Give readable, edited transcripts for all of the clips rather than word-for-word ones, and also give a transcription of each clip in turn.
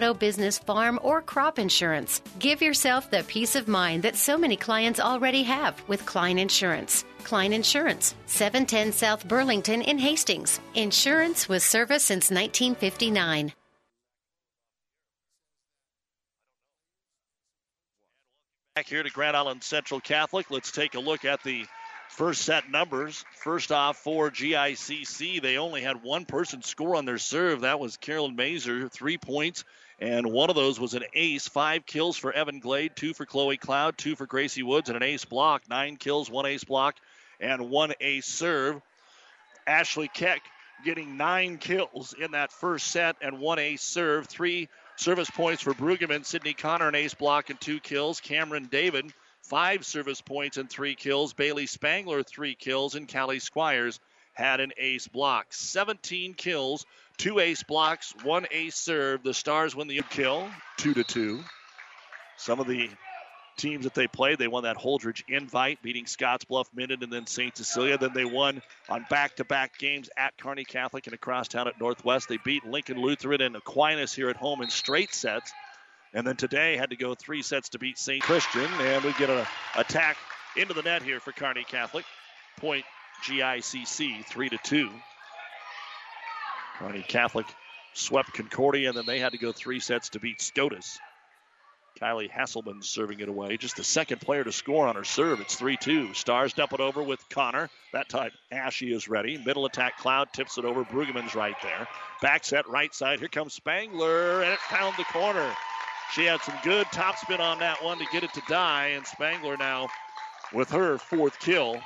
auto, business, farm, or crop insurance. Give yourself the peace of mind that so many clients already have with Klein Insurance. Klein Insurance, 710 South Burlington in Hastings. Insurance with service since 1959. Back here to Grand Island Central Catholic. Let's take a look at the first set numbers. First off, for GICC, they only had one person score on their serve. That was Carolyn Mazer, 3 points, and one of those was an ace. 5 kills for Evan Glade, 2 for Chloe Cloud, 2 for Gracie Woods, and an ace block. 9 kills, 1 ace block, and 1 ace serve. Ashley Keck getting 9 kills in that first set and 1 ace serve. 3 service points for Brueggemann, Sidney Connor, an ace block and 2 kills. Cameron David, 5 service points and 3 kills. Bailey Spangler, 3 kills. And Callie Squires had an ace block. 17 kills, 2 ace blocks, 1 ace serve. The Stars win the kill, 2-2. Some of the teams that they played, they won that Holdrege invite, beating Scottsbluff, Minden, and then St. Cecilia. Then they won on back-to-back games at Kearney Catholic and across town at Northwest. They beat Lincoln Lutheran and Aquinas here at home in straight sets. And then today had to go 3 sets to beat St. Christian. And we get an attack into the net here for Kearney Catholic. Point GICC, 3-2. Kearney Catholic swept Concordia, and then they had to go 3 sets to beat Scotus. Kylie Hasselman serving it away. Just the second player to score on her serve. It's 3-2. Stars dump it over with Connor. That time, Ashy is ready. Middle attack, Cloud tips it over. Brueggemann's right there. Back set, right side. Here comes Spangler, and it found the corner. She had some good topspin on that one to get it to die, and Spangler now with her 4th kill.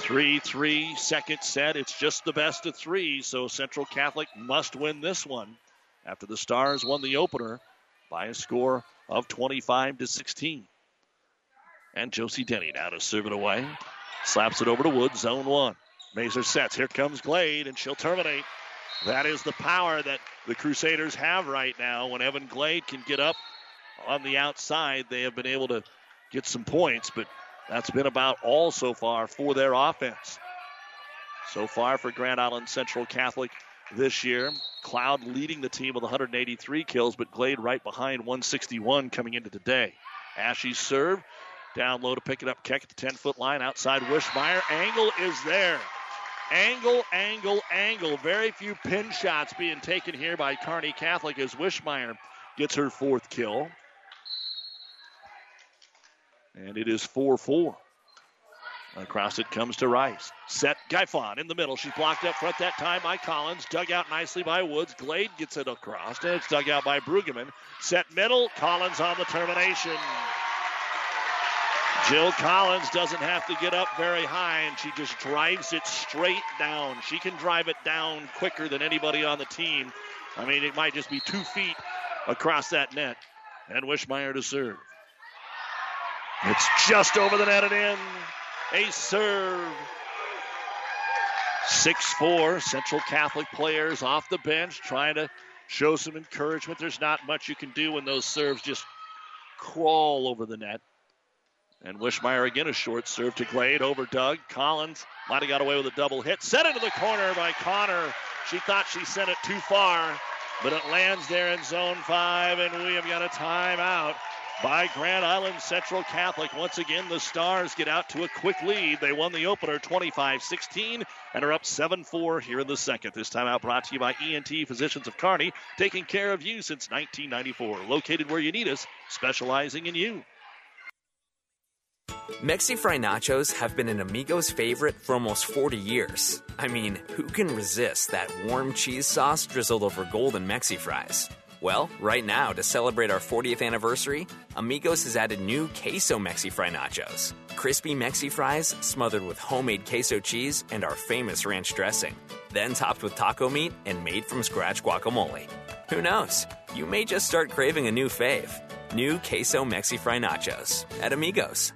3-3, second set. It's just the best of 3, so Central Catholic must win this one after the Stars won the opener by a score of 25-16. And Josie Denny now to serve it away. Slaps it over to Wood, zone one. Mazer sets. Here comes Glade, and she'll terminate. That is the power that the Crusaders have right now. When Evan Glade can get up on the outside, they have been able to get some points, but that's been about all so far for their offense. So far for Grand Island Central Catholic this year, Cloud leading the team with 183 kills, but Glade right behind, 161 coming into today. Ashy's serve, down low to pick it up. Keck at the 10-foot line, outside Wishmeyer. Angle is there. Angle, angle, angle. Very few pin shots being taken here by Kearney Catholic as Wishmeyer gets her 4th kill. And it is 4-4. Across it comes to Rice. Set, Guyfon in the middle. She's blocked up front that time by Collins. Dug out nicely by Woods. Glade gets it across, and it's dug out by Brueggemann. Set middle, Collins on the termination. Jill Collins doesn't have to get up very high, and she just drives it straight down. She can drive it down quicker than anybody on the team. I mean, it might just be 2 feet across that net. And Wishmeyer to serve. It's just over the net and in. A serve. 6-4. Central Catholic players off the bench trying to show some encouragement. There's not much you can do when those serves just crawl over the net. And Wishmeyer again, a short serve to Glade over Doug. Collins might have got away with a double hit. Set into the corner by Connor. She thought she sent it too far, but it lands there in zone 5, and we have got a timeout by Grand Island Central Catholic. Once again, the Stars get out to a quick lead. They won the opener 25-16 and are up 7-4 here in the second. This timeout brought to you by ENT Physicians of Kearney, taking care of you since 1994. Located where you need us, specializing in you. Mexi Fry Nachos have been an Amigos favorite for almost 40 years. I mean, who can resist that warm cheese sauce drizzled over golden Mexi Fries? Well, right now, to celebrate our 40th anniversary, Amigos has added new Queso Mexi Fry Nachos. Crispy Mexi Fries smothered with homemade queso cheese and our famous ranch dressing, then topped with taco meat and made from scratch guacamole. Who knows? You may just start craving a new fave. New Queso Mexi Fry Nachos at Amigos.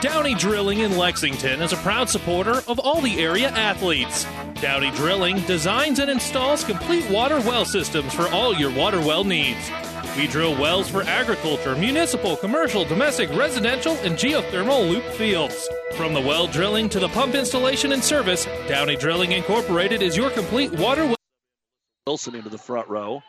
Downey Drilling in Lexington is a proud supporter of all the area athletes. Downey Drilling designs and installs complete water well systems for all your water well needs. We drill wells for agriculture, municipal, commercial, domestic, residential, and geothermal loop fields. From the well drilling to the pump installation and service, Downey Drilling Incorporated is your complete water well. Wilson into the front row.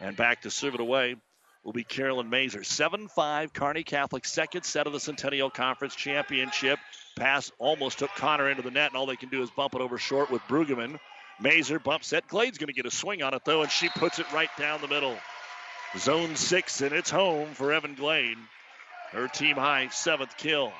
And back to serve it away will be Carolyn Mazer. 7-5, Kearney Catholic, second set of the Centennial Conference Championship. Pass almost took Connor into the net, and all they can do is bump it over short with Brueggemann. Mazer bump set. Glade's going to get a swing on it, though, and she puts it right down the middle. Zone 6, and it's home for Evan Glade. Her team-high seventh kill.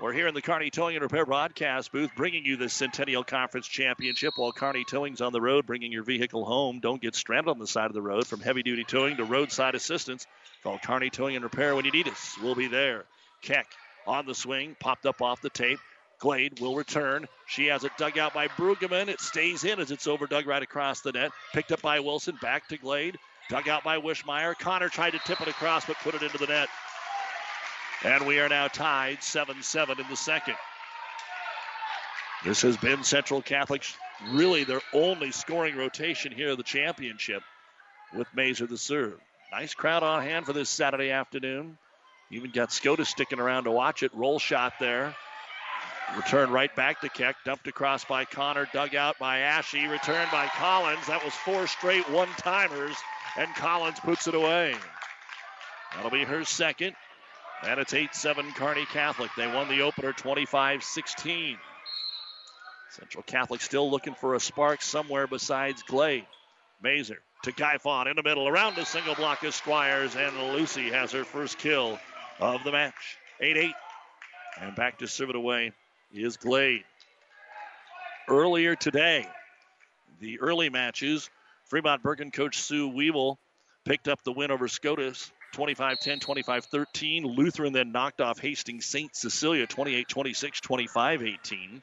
We're here in the Carney Towing and Repair broadcast booth bringing you the Centennial Conference Championship while Carney Towing's on the road bringing your vehicle home. Don't get stranded on the side of the road. From heavy-duty towing to roadside assistance, call Carney Towing and Repair when you need us. We'll be there. Keck on the swing, popped up off the tape. Glade will return. She has it dug out by Brueggemann. It stays in as it's overdug right across the net. Picked up by Wilson, back to Glade. Dug out by Wishmeyer. Connor tried to tip it across but put it into the net. And we are now tied 7-7 in the second. This has been Central Catholic, really their only scoring rotation here of the championship with Mazer the serve. Nice crowd on hand for this Saturday afternoon. Even got Scotus sticking around to watch it. Roll shot there. Return right back to Keck. Dumped across by Connor. Dug out by Ashe. Returned by Collins. That was four straight one-timers. And Collins puts it away. That'll be her second. And it's 8-7 Kearney Catholic. They won the opener 25-16. Central Catholic still looking for a spark somewhere besides Glade. Mazer to Guyfon in the middle. Around the single block is Squires. And Lucy has her first kill of the match. 8-8. And back to serve it away is Glade. Earlier today, the early matches, Fremont-Bergen coach Sue Weevil picked up the win over Scotus, 25-10, 25-13. Lutheran then knocked off Hastings St. Cecilia, 28-26, 25-18.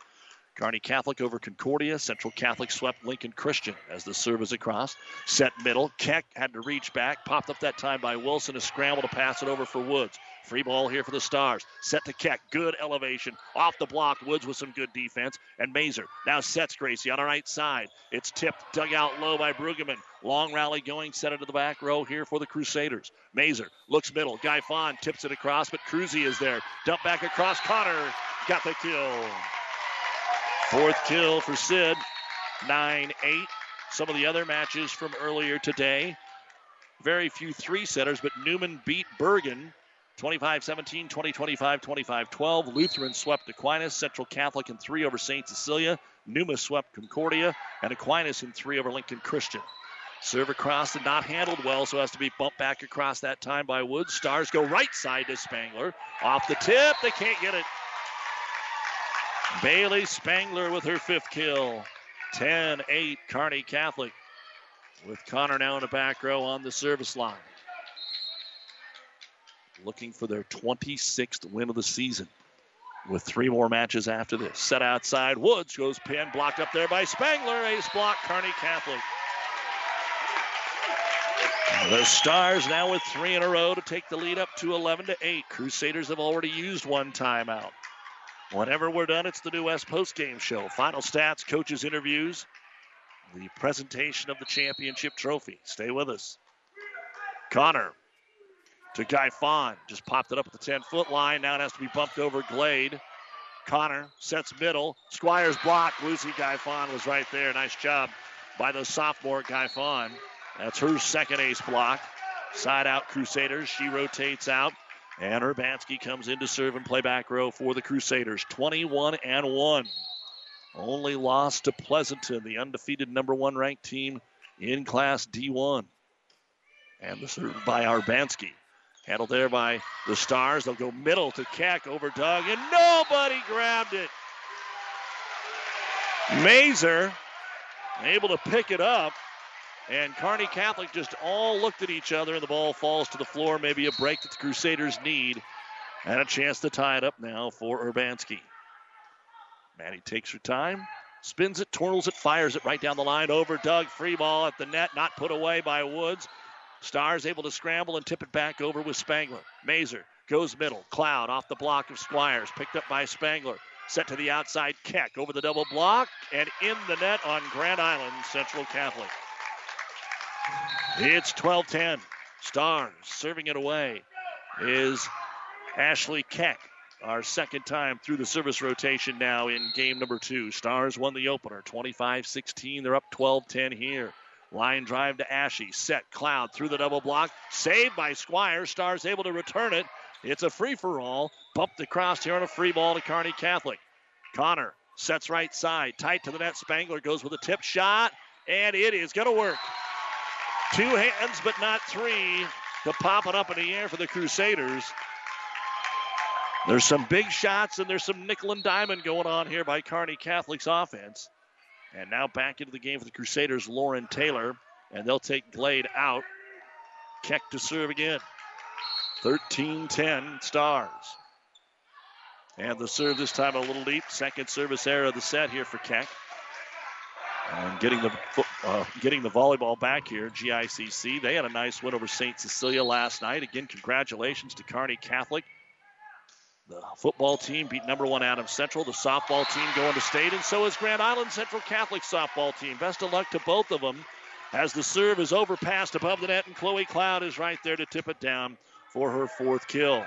Kearney Catholic over Concordia. Central Catholic swept Lincoln Christian as the serve is across. Set middle. Keck had to reach back. Popped up that time by Wilson. A scramble to pass it over for Woods. Free ball here for the Stars. Set to Keck. Good elevation. Off the block. Woods with some good defense. And Mazer now sets Gracie on her right side. It's tipped. Dug out low by Brueggemann. Long rally going. Set into the back row here for the Crusaders. Mazer looks middle. Guyfon tips it across, but Cruzy is there. Dump back across. Connor got the kill. Fourth kill for Sid, 9-8. Some of the other matches from earlier today. Very few three-setters, but Newman beat Bergen, 25-17, 20-25, 25-12. Lutheran swept Aquinas, Central Catholic in three over St. Cecilia. Newman swept Concordia, and Aquinas in three over Lincoln Christian. Serve across and not handled well, so has to be bumped back across that time by Woods. Stars go right side to Spangler. Off the tip, they can't get it. Bailey Spangler with her fifth kill. 10-8 Kearney Catholic with Connor now in the back row on the service line. Looking for their 26th win of the season with three more matches after this. Set outside, Woods goes pin, blocked up there by Spangler. Ace block, Kearney Catholic. The Stars now with three in a row to take the lead up to 11-8. Crusaders have already used one timeout. Whenever we're done, it's the New West postgame show. Final stats, coaches' interviews, the presentation of the championship trophy. Stay with us. Connor to Guyfon. Just popped it up at the 10-foot line. Now it has to be bumped over Glade. Connor sets middle. Squires block. Lucy Guyfon was right there. Nice job by the sophomore Guyfon. That's her second ace block. Side out Crusaders. She rotates out. And Urbanski comes in to serve and play back row for the Crusaders. 21-1. Only lost to Pleasanton, the undefeated number one ranked team in Class D1. And the serve by Urbanski. Handled there by the Stars. They'll go middle to Keck over Doug, and nobody grabbed it. Mazer able to pick it up. And Kearney Catholic just all looked at each other, and the ball falls to the floor. Maybe a break that the Crusaders need. And a chance to tie it up now for Urbanski. Maddie takes her time, spins it, twirls it, fires it right down the line. Over Doug, free ball at the net, not put away by Woods. Stars able to scramble and tip it back over with Spangler. Mazer goes middle. Cloud off the block of Squires, picked up by Spangler. Set to the outside, Keck over the double block, and in the net on Grand Island Central Catholic. It's 12-10. Stars serving it away is Ashley Keck. Our second time through the service rotation now in game number two. Stars won the opener, 25-16. They're up 12-10 here. Line drive to Ashy. Set Cloud through the double block. Saved by Squire. Stars able to return it. It's a free-for-all. Bumped across here on a free ball to Kearney Catholic. Connor sets right side. Tight to the net. Spangler goes with a tip shot. And it is going to work. Two hands, but not three, to pop it up in the air for the Crusaders. There's some big shots, and there's some nickel and diamond going on here by Kearney Catholic's offense. And now back into the game for the Crusaders, Lauren Taylor. And they'll take Glade out. Keck to serve again. 13-10 Stars. And the serve this time a little deep. Second service error of the set here for Keck. And getting the volleyball back here, GICC. They had a nice win over St. Cecilia last night. Again, congratulations to Kearney Catholic. The football team beat number one Adams Central. The softball team going to state, and so is Grand Island Central Catholic softball team. Best of luck to both of them as the serve is overpassed above the net, and Chloe Cloud is right there to tip it down for her fourth kill.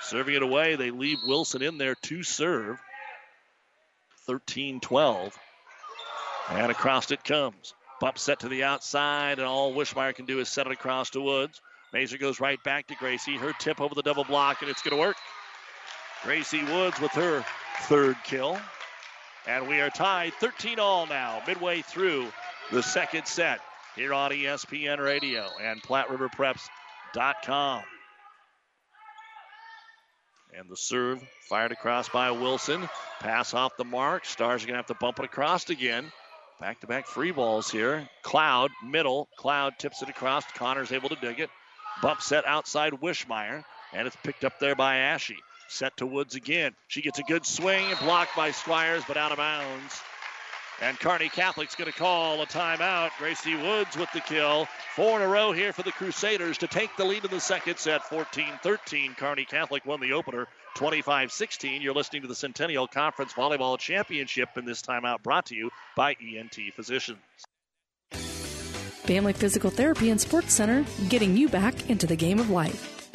Serving it away, they leave Wilson in there to serve. 13-12. And across it comes. Bump set to the outside, and all Wishmeyer can do is set it across to Woods. Mazer goes right back to Gracie. Her tip over the double block, and it's going to work. Gracie Woods with her third kill. And we are tied 13-all now, midway through the second set here on ESPN Radio and PlatteRiverPreps.com. And the serve fired across by Wilson. Pass off the mark. Stars are going to have to bump it across again. Back-to-back free balls here. Cloud, middle. Cloud tips it across. Connor's able to dig it. Bump set outside Wishmeyer. And it's picked up there by Ashy. Set to Woods again. She gets a good swing and blocked by Squires, but out of bounds. And Kearney Catholic's going to call a timeout. Gracie Woods with the kill. Four in a row here for the Crusaders to take the lead in the second set, 14-13. Kearney Catholic won the opener, 25-16. You're listening to the Centennial Conference Volleyball Championship, and this timeout brought to you by ENT Physicians. Family Physical Therapy and Sports Center, getting you back into the game of life,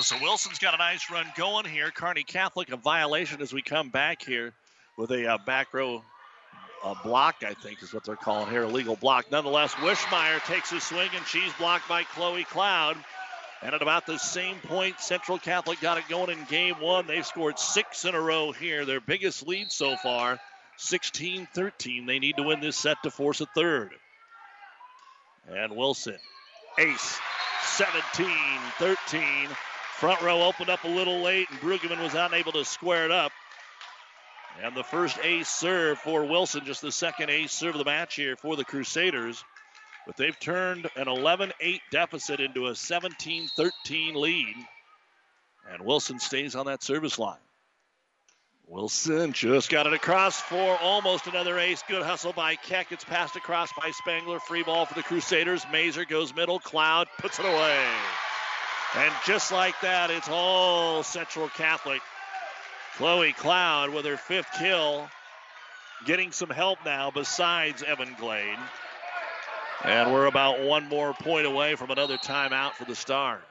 So Wilson's got a nice run going here. Kearney Catholic, a violation as we come back here with a back row block, I think is what they're calling here, illegal block. Nonetheless, Wishmeyer takes a swing, and she's blocked by Chloe Cloud. And at about the same point, Central Catholic got it going in game one. They've scored six in a row here, their biggest lead so far, 16-13. They need to win this set to force a third. And Wilson, ace, 17-13. Front row opened up a little late, and Brueggemann was unable to square it up. And the first ace serve for Wilson, just the second ace serve of the match here for the Crusaders. But they've turned an 11-8 deficit into a 17-13 lead. And Wilson stays on that service line. Wilson just got it across for almost another ace. Good hustle by Keck. It's passed across by Spangler. Free ball for the Crusaders. Mazer goes middle. Cloud puts it away. And just like that, it's all Central Catholic. Chloe Cloud with her fifth kill, getting some help now besides Evan Glade. And we're about one more point away from another timeout for the Stars.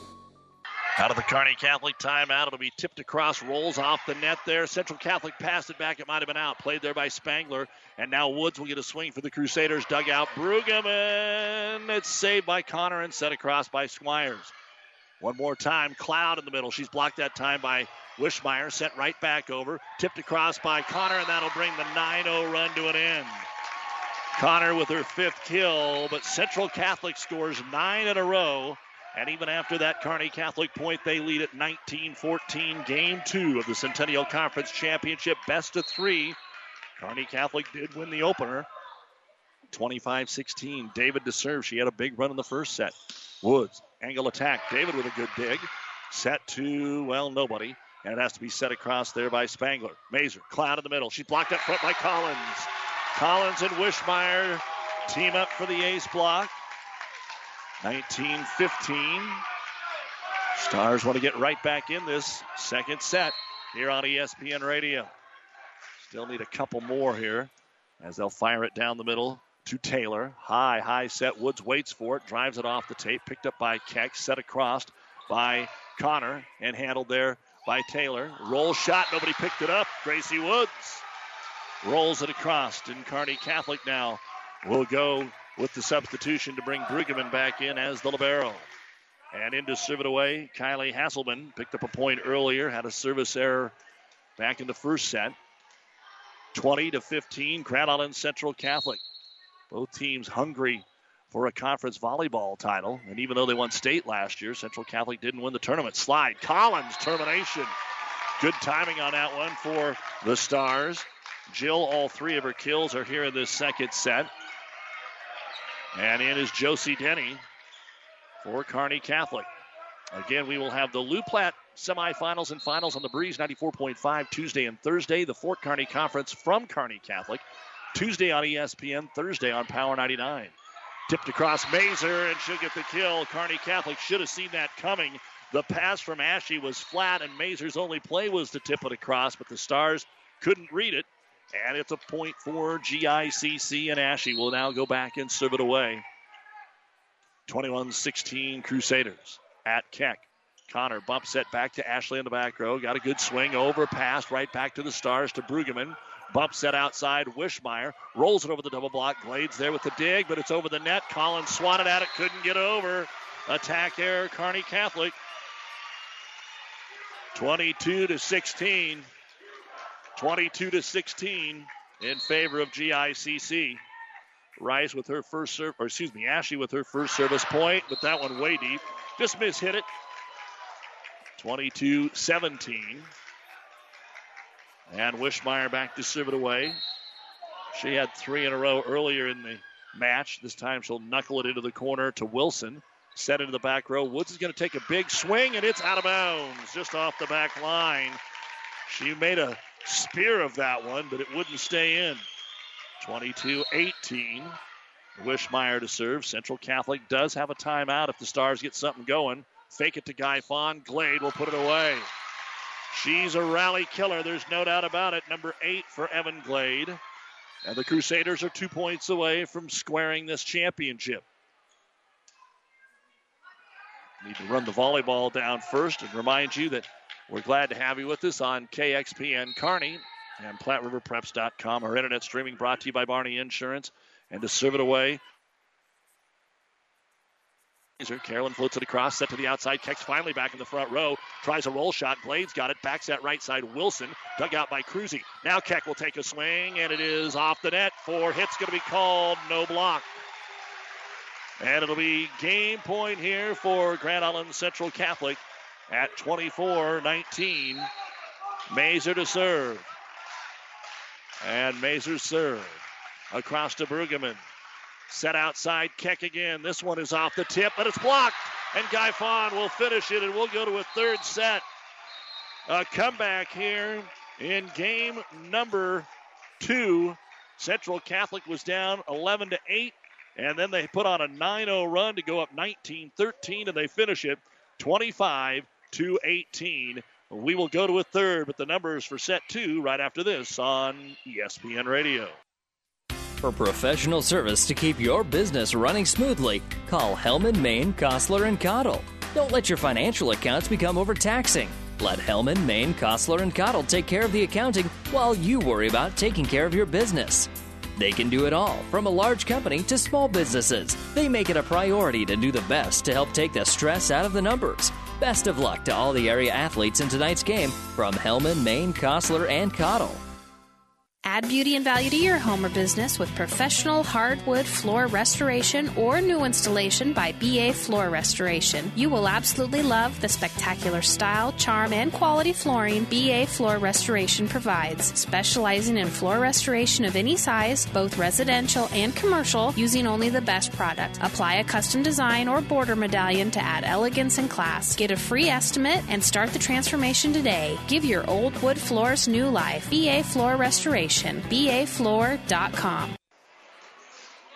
Out of the Kearney Catholic timeout, it'll be tipped across, rolls off the net there. Central Catholic passed it back. It might have been out. Played there by Spangler. And now Woods will get a swing for the Crusaders. Dugout Brueggemann. It's saved by Connor and set across by Squires. One more time. Cloud in the middle. She's blocked that time by Wishmeyer. Sent right back over. Tipped across by Connor, and that'll bring the 9-0 run to an end. Connor with her fifth kill, but Central Catholic scores 9 in a row. And even after that Kearney Catholic point, they lead at 19-14, game 2 of the Centennial Conference Championship, best of 3. Kearney Catholic did win the opener, 25-16. David to serve. She had a big run in the first set. Woods, angle attack. David with a good dig. Set to, well, nobody. And it has to be set across there by Spangler. Mazer, Cloud in the middle. She's blocked up front by Collins. Collins and Wishmeyer team up for the ace block. 19-15. Stars want to get right back in this second set here on ESPN Radio. Still need a couple more here as they'll fire it down the middle to Taylor. High set. Woods waits for it. Drives it off the tape. Picked up by Keck. Set across by Connor and handled there by Taylor. Roll shot. Nobody picked it up. Gracie Woods rolls it across. And Kearney Catholic now will go with the substitution to bring Brueggemann back in as the libero. And in to serve it away, Kylie Hasselman picked up a point earlier, had a service error back in the first set. 20-15, Grand Island Central Catholic. Both teams hungry for a conference volleyball title. And even though they won state last year, Central Catholic didn't win the tournament. Slide, Collins, termination. Good timing on that one for the Stars. Jill, all three of her kills are here in this second set. And in is Josie Denny for Kearney Catholic. Again, we will have the Lou Platt semifinals and finals on the Breeze 94.5 Tuesday and Thursday. The Fort Kearney Conference from Kearney Catholic. Tuesday on ESPN, Thursday on Power 99. Tipped across Mazer, and she'll get the kill. Kearney Catholic should have seen that coming. The pass from Ashley was flat, and Mazer's only play was to tip it across, but the Stars couldn't read it. And it's a point for GICC, and Ashley will now go back and serve it away. 21-16 Crusaders at Keck. Connor bump set back to Ashley in the back row. Got a good swing, overpassed, right back to the Stars to Brueggemann. Bump set outside, Wishmeyer rolls it over the double block. Glade's there with the dig, but it's over the net. Collins swatted at it, couldn't get over. Attack error, Kearney Catholic. 22-16. 22-16 in favor of GICC. Rice with her first serve, or excuse me, Ashley with her first service point, but that one way deep. Just mishit it. 22-17. And Wishmeyer back to serve it away. She had three in a row earlier in the match. This time she'll knuckle it into the corner to Wilson. Set into the back row. Woods is going to take a big swing, and it's out of bounds. Just off the back line. She made a spear of that one, but it wouldn't stay in. 22-18. Wishmeyer to serve. Central Catholic does have a timeout if the Stars get something going. Fake it to Guyfon. Glade will put it away. She's a rally killer. There's no doubt about it. Number 8 for Evan Glade. And the Crusaders are 2 points away from squaring this championship. Need to run the volleyball down first and remind you that we're glad to have you with us on KXPN Kearney and PlatteRiverPreps.com. Our internet streaming brought to you by Barney Insurance. And to serve it away, Carolyn floats it across, set to the outside. Keck's finally back in the front row. Tries a roll shot. Glade's got it. Backs that right side. Wilson dug out by Cruzy. Now Keck will take a swing, and it is off the net. 4 hits going to be called. No block. And it'll be game point here for Grand Island Central Catholic at 24-19. Mazer to serve. And Mazer serve. Across to Brueggemann. Set outside, Keck again. This one is off the tip, but it's blocked. And Guyfon will finish it, and we'll go to a third set. A comeback here in game number 2. Central Catholic was down 11-8, and then they put on a 9-0 run to go up 19-13, and they finish it 25-18. We will go to a third, but the numbers for set 2 right after this on ESPN Radio. For professional service to keep your business running smoothly, call Hellman, Main, Kostler & Cottle. Don't let your financial accounts become overtaxing. Let Hellman, Main, Kostler & Cottle take care of the accounting while you worry about taking care of your business. They can do it all, from a large company to small businesses. They make it a priority to do the best to help take the stress out of the numbers. Best of luck to all the area athletes in tonight's game from Hellman, Main, Kostler & Cottle. Add beauty and value to your home or business with professional hardwood floor restoration or new installation by BA Floor Restoration. You will absolutely love the spectacular style, charm, and quality flooring BA Floor Restoration provides. Specializing in floor restoration of any size, both residential and commercial, using only the best product. Apply a custom design or border medallion to add elegance and class. Get a free estimate and start the transformation today. Give your old wood floors new life. BA Floor Restoration. BAfloor.com.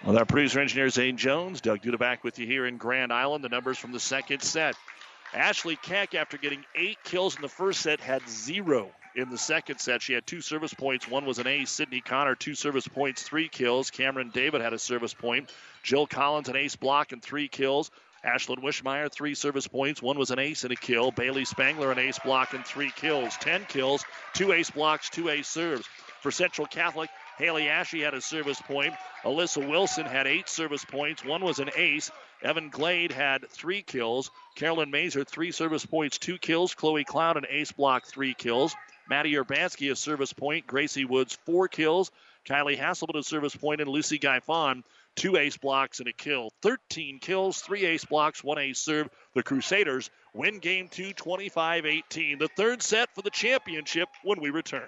Well, our producer engineer Zane Jones, Doug Duda back with you here in Grand Island. The numbers from the second set. Ashley Keck, after getting 8 kills in the first set, had 0 in the second set. She had 2 service points. One was an ace. Sidney Connor, 2 service points, 3 kills. Cameron David had a service point. Jill Collins, an ace block and 3 kills. Ashlyn Wishmeyer, 3 service points. One was an ace and a kill. Bailey Spangler, an ace block and 3 kills. 10 kills, 2 ace blocks, 2 ace serves. For Central Catholic, Haley Ashe had a service point. Alyssa Wilson had 8 service points. One was an ace. Evan Glade had 3 kills. Carolyn Mazer, 3 service points, 2 kills. Chloe Cloud, an ace block, 3 kills. Maddie Urbanski, a service point. Gracie Woods, 4 kills. Kylie Hasselman, a service point. And Lucy Guyfon, 2 ace blocks and a kill. 13 kills, 3 ace blocks, 1 ace serve. The Crusaders win game 2, 25-18. The third set for the championship when we return.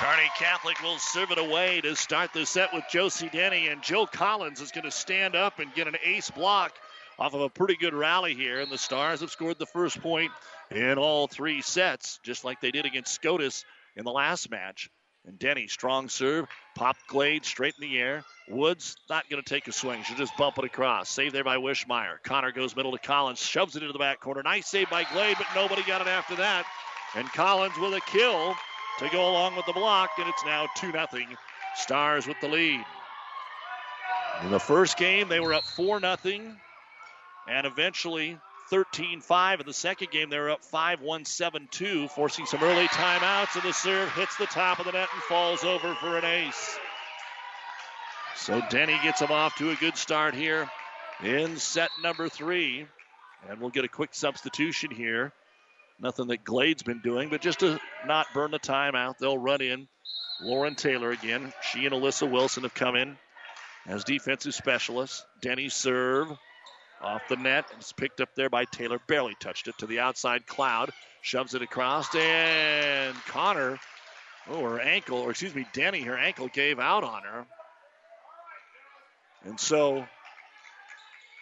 Kearney Catholic will serve it away to start the set with Josie Denny, and Jill Collins is going to stand up and get an ace block off of a pretty good rally here, and the Stars have scored the first point in all 3 sets, just like they did against Scotus in the last match. And Denny, strong serve, popped Glade straight in the air. Woods not going to take a swing. She'll just bump it across. Saved there by Wishmeyer. Connor goes middle to Collins, shoves it into the back corner. Nice save by Glade, but nobody got it after that. And Collins with a kill to go along with the block, and it's now 2-0. Stars with the lead. In the first game, they were up 4-0, and eventually 13-5. In the second game, they were up 5-1, 7-2, forcing some early timeouts, and the serve hits the top of the net and falls over for an ace. So Denny gets them off to a good start here in set number 3, and we'll get a quick substitution here Nothing that Glade's been doing, but just to not burn the time out, they'll run in Lauren Taylor again. She and Alyssa Wilson have come in as defensive specialists. Denny serve off the net. It's picked up there by Taylor. Barely touched it to the outside. Cloud shoves it across. And Connor, Denny, her ankle gave out on her. And so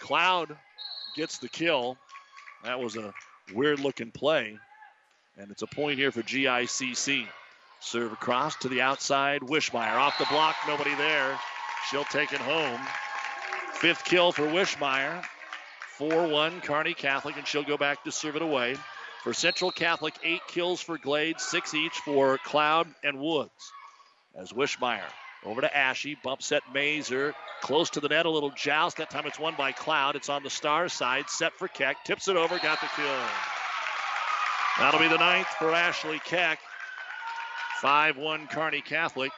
Cloud gets the kill. That was a weird-looking play, and it's a point here for GICC. Serve across to the outside. Wishmeyer off the block, nobody there. She'll take it home. Fifth kill for Wishmeyer. 4-1 Kearney Catholic, and she'll go back to serve it away. For Central Catholic, 8 kills for Glade, 6 each for Cloud and Woods. As Wishmeyer over to Ashy, bumps at Mazer. Close to the net, a little joust. That time it's won by Cloud. It's on the star side, set for Keck. Tips it over, got the kill. That'll be the ninth for Ashley Keck. 5-1 Kearney Catholic.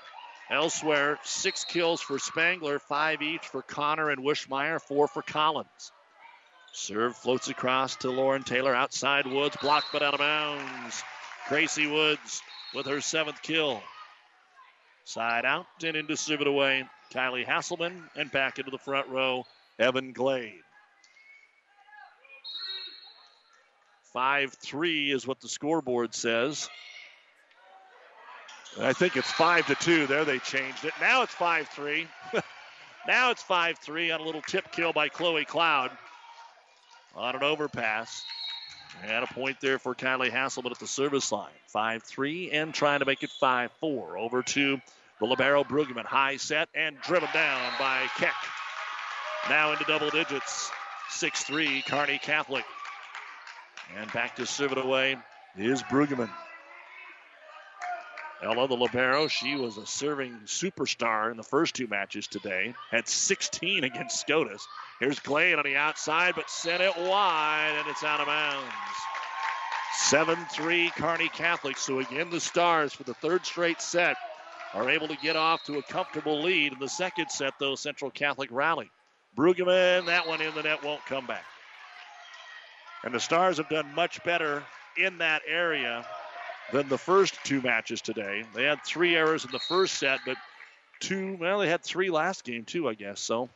Elsewhere, 6 kills for Spangler, 5 each for Connor and Wishmeyer, 4 for Collins. Serve floats across to Lauren Taylor. Outside Woods, blocked but out of bounds. Gracie Woods with her 7th kill. Side out and into serve it away. Kylie Hasselman, and back into the front row, Evan Glade. 5-3 is what the scoreboard says. I think it's 5-2. There they changed it. Now it's 5-3. Now it's 5-3 on a little tip kill by Chloe Cloud on an overpass. And a point there for Kylie Hasselman at the service line. 5-3 and trying to make it 5-4. Over to the libero, Brueggemann, high set and driven down by Keck. Now into double digits, 6-3, Kearney Catholic. And back to serve it away is Brueggemann. Ella, the libero, she was a serving superstar in the first 2 matches today. Had 16 against Scotus. Here's Glade on the outside, but sent it wide, and it's out of bounds. 7-3, Kearney Catholic. So again, the Stars for the 3rd straight set are able to get off to a comfortable lead. In the 2nd set, though, Central Catholic rally. Brueggemann, that one in the net, won't come back. And the Stars have done much better in that area than the first 2 matches today. They had 3 errors in the first set, but 2, well, they had 3 last game, too, I guess. So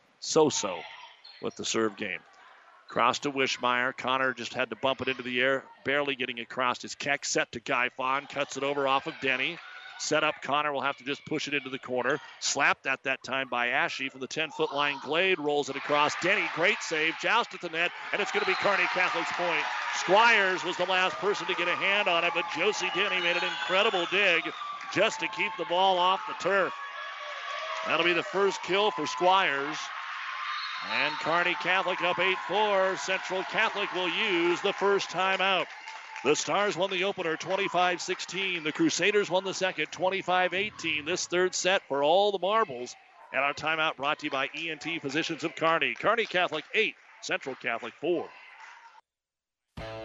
with the serve game. Cross to Wishmeyer. Connor just had to bump it into the air, barely getting across his Keck. Set to Guyfon, cuts it over off of Denny. Set up, Connor will have to just push it into the corner. Slapped at that time by Ashy from the 10-foot line. Glade rolls it across. Denny, great save. Joust at the net, and it's going to be Kearney Catholic's point. Squires was the last person to get a hand on it, but Josie Denny made an incredible dig just to keep the ball off the turf. That'll be the first kill for Squires. And Kearney Catholic up 8-4. Central Catholic will use the first timeout. The Stars won the opener 25-16. The Crusaders won the second 25-18. This 3rd set for all the marbles. And our timeout brought to you by ENT Physicians of Kearney. Kearney Catholic 8, Central Catholic 4.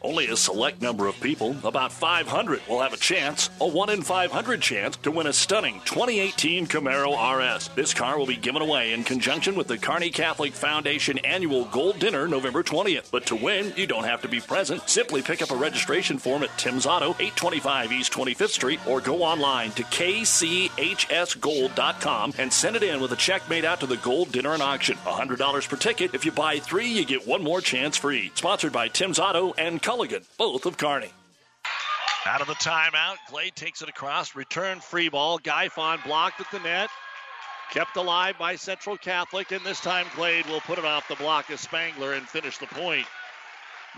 Only a select number of people, about 500, will have a chance, a 1 in 500 chance, to win a stunning 2018 Camaro RS. This car will be given away in conjunction with the Kearney Catholic Foundation Annual Gold Dinner, November 20th. But to win, you don't have to be present. Simply pick up a registration form at Tim's Auto, 825 East 25th Street, or go online to kchsgold.com and send it in with a check made out to the Gold Dinner and Auction. $100 per ticket. If you buy 3, you get 1 more chance free. Sponsored by Tim's Auto and Culligan, both of Kearney. Out of the timeout, Glade takes it across, return free ball. Guyfon blocked at the net, kept alive by Central Catholic, and this time Glade will put it off the block of Spangler and finish the point.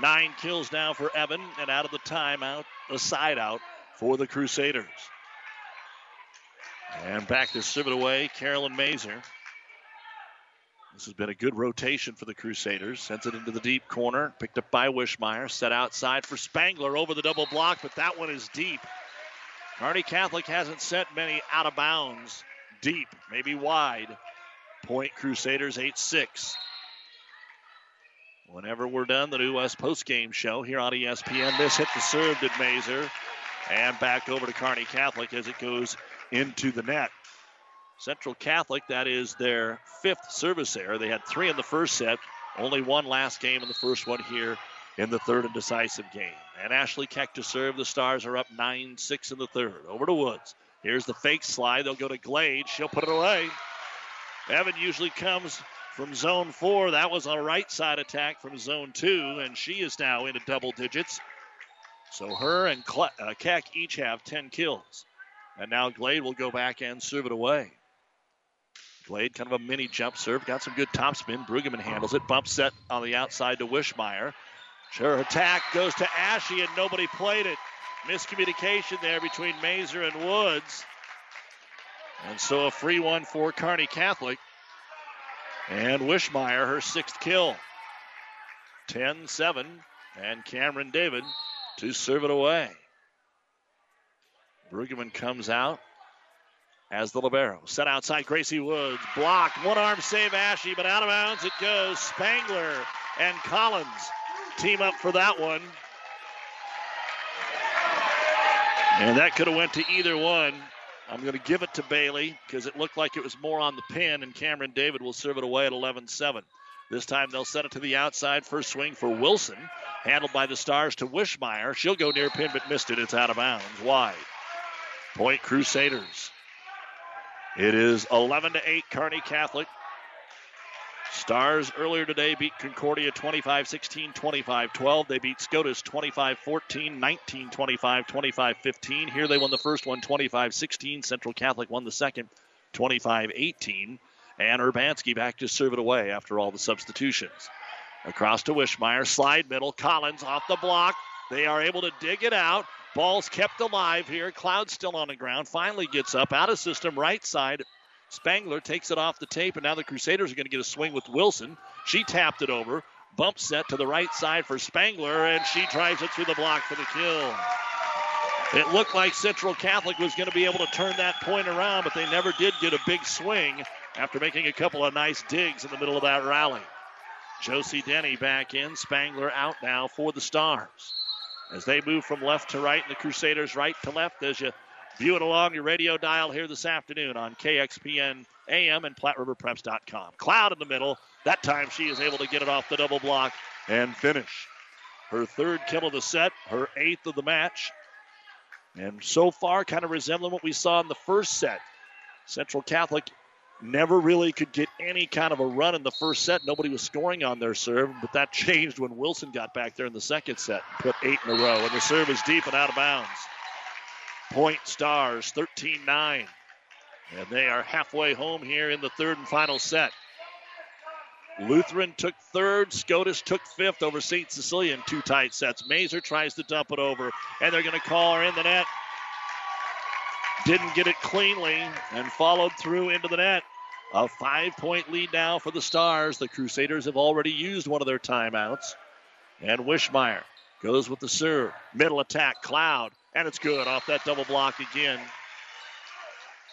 9 kills now for Evan, and out of the timeout, a side out for the Crusaders. And back to serve it away, Carolyn Mazer. This has been a good rotation for the Crusaders. Sends it into the deep corner. Picked up by Wishmeyer. Set outside for Spangler over the double block, but that one is deep. Kearney Catholic hasn't set many out of bounds. Deep, maybe wide. Point Crusaders 8-6. Whenever we're done, the new West postgame show here on ESPN. This hit the serve, did Mazer. And back over to Kearney Catholic as it goes into the net. Central Catholic, that is their fifth service error. They had three in the first set, only one last game, and the first one here in the third and decisive game. And Ashley Keck to serve. The Stars are up 9-6 in the third. Over to Woods. Here's the fake slide. They'll go to Glade. She'll put it away. Evan usually comes from zone four. That was a right side attack from zone two, and she is now into double digits. So her and Keck each have 10 kills. And now Glade will go back and serve it away. Glade, kind of a mini jump serve. Got some good topspin. Brueggemann handles it. Bump set on the outside to Wishmeyer. Her attack goes to Ashy, and nobody played it. Miscommunication there between Mazer and Woods. And so a free one for Kearney Catholic. And Wishmeyer, her sixth kill. 10-7. And Cameron David to serve it away. Brueggemann comes out as the libero. Set outside, Gracie Woods. Blocked. One-arm save, Ashy, but out of bounds it goes. Spangler and Collins team up for that one. And that could have went to either one. I'm going to give it to Bailey because it looked like it was more on the pin, and Cameron David will serve it away at 11-7. This time they'll set it to the outside. First swing for Wilson. Handled by the Stars to Wishmeyer. She'll go near pin but missed it. It's out of bounds. Wide. Point Crusaders. It is 11-8 Kearney Catholic. Stars earlier today beat Concordia 25-16, 25-12. They beat Scotus 25-14, 19-25, 25-15. Here they won the first one 25-16. Central Catholic won the second 25-18. And Urbanski back to serve it away after all the substitutions. Across to Wishmeyer, slide middle, Collins off the block. They are able to dig it out. Ball's kept alive here. Cloud still on the ground. Finally gets up, out of system, right side. Spangler takes it off the tape, and now the Crusaders are going to get a swing with Wilson. She tapped it over. Bump set to the right side for Spangler, and she drives it through the block for the kill. It looked like Central Catholic was going to be able to turn that point around, but they never did get a big swing after making a couple of nice digs in the middle of that rally. Josie Denny back in. Spangler out now for the Stars. As they move from left to right, and the Crusaders right to left, as you view it along your radio dial here this afternoon on KXPN AM and PlatteRiverPreps.com. Cloud in the middle. That time she is able to get it off the double block and finish. Her third kill of the set, her eighth of the match. And so far, kind of resembling what we saw in the first set. Central Catholic never really could get any kind of a run in the first set. Nobody was scoring on their serve, but that changed when Wilson got back there in the second set and put eight in a row. And the serve is deep and out of bounds. Point Stars, 13-9. And they are halfway home here in the third and final set. Lutheran took third. Scotus took fifth over St. Cecilia in two tight sets. Mazer tries to dump it over, and they're going to call her in the net. Didn't get it cleanly and followed through into the net. A 5-point lead now for the Stars. The Crusaders have already used one of their timeouts. And Wishmeyer goes with the serve. Middle attack, Cloud. And it's good off that double block again.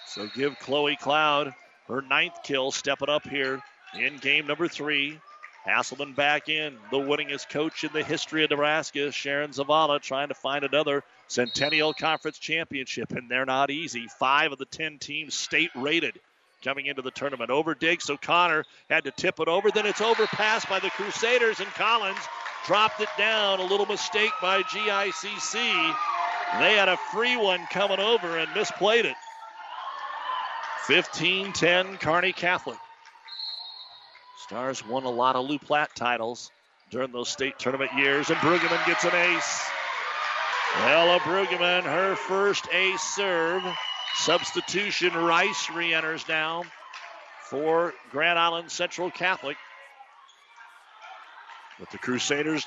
So give Chloe Cloud her ninth kill. Step it up here in game number three. Hasselman back in. The winningest coach in the history of Nebraska, Sharon Zavala, trying to find another Centennial Conference Championship, and they're not easy. 5 of the 10 teams state-rated coming into the tournament. Over dig, so Connor had to tip it over. Then it's overpassed by the Crusaders, and Collins dropped it down. A little mistake by GICC. They had a free one coming over and misplayed it. 15-10, Kearney Catholic. Stars won a lot of Lou Platt titles during those state tournament years, and Brueggemann gets an ace. Ella Brueggemann, her first ace serve. Substitution, Rice re-enters now for Grand Island Central Catholic. But the Crusaders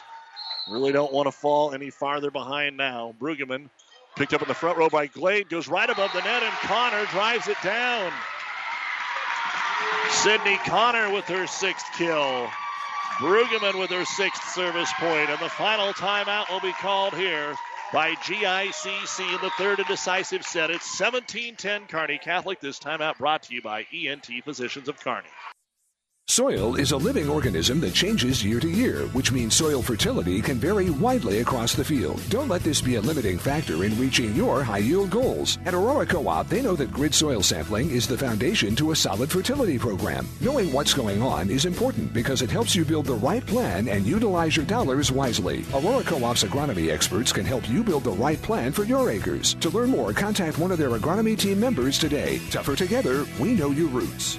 really don't want to fall any farther behind now. Brueggemann picked up in the front row by Glade, goes right above the net, and Connor drives it down. Sidney Connor with her sixth kill. Brueggemann with her sixth service point. And the final timeout will be called here by GICC in the third and decisive set. It's 17-10 Kearney Catholic. This timeout brought to you by ENT Physicians of Kearney. Soil is a living organism that changes year to year, which means soil fertility can vary widely across the field. Don't let this be a limiting factor in reaching your high-yield goals. At Aurora Co-op, they know that grid soil sampling is the foundation to a solid fertility program. Knowing what's going on is important because it helps you build the right plan and utilize your dollars wisely. Aurora Co-op's agronomy experts can help you build the right plan for your acres. To learn more, contact one of their agronomy team members today. Tougher together, we know your roots.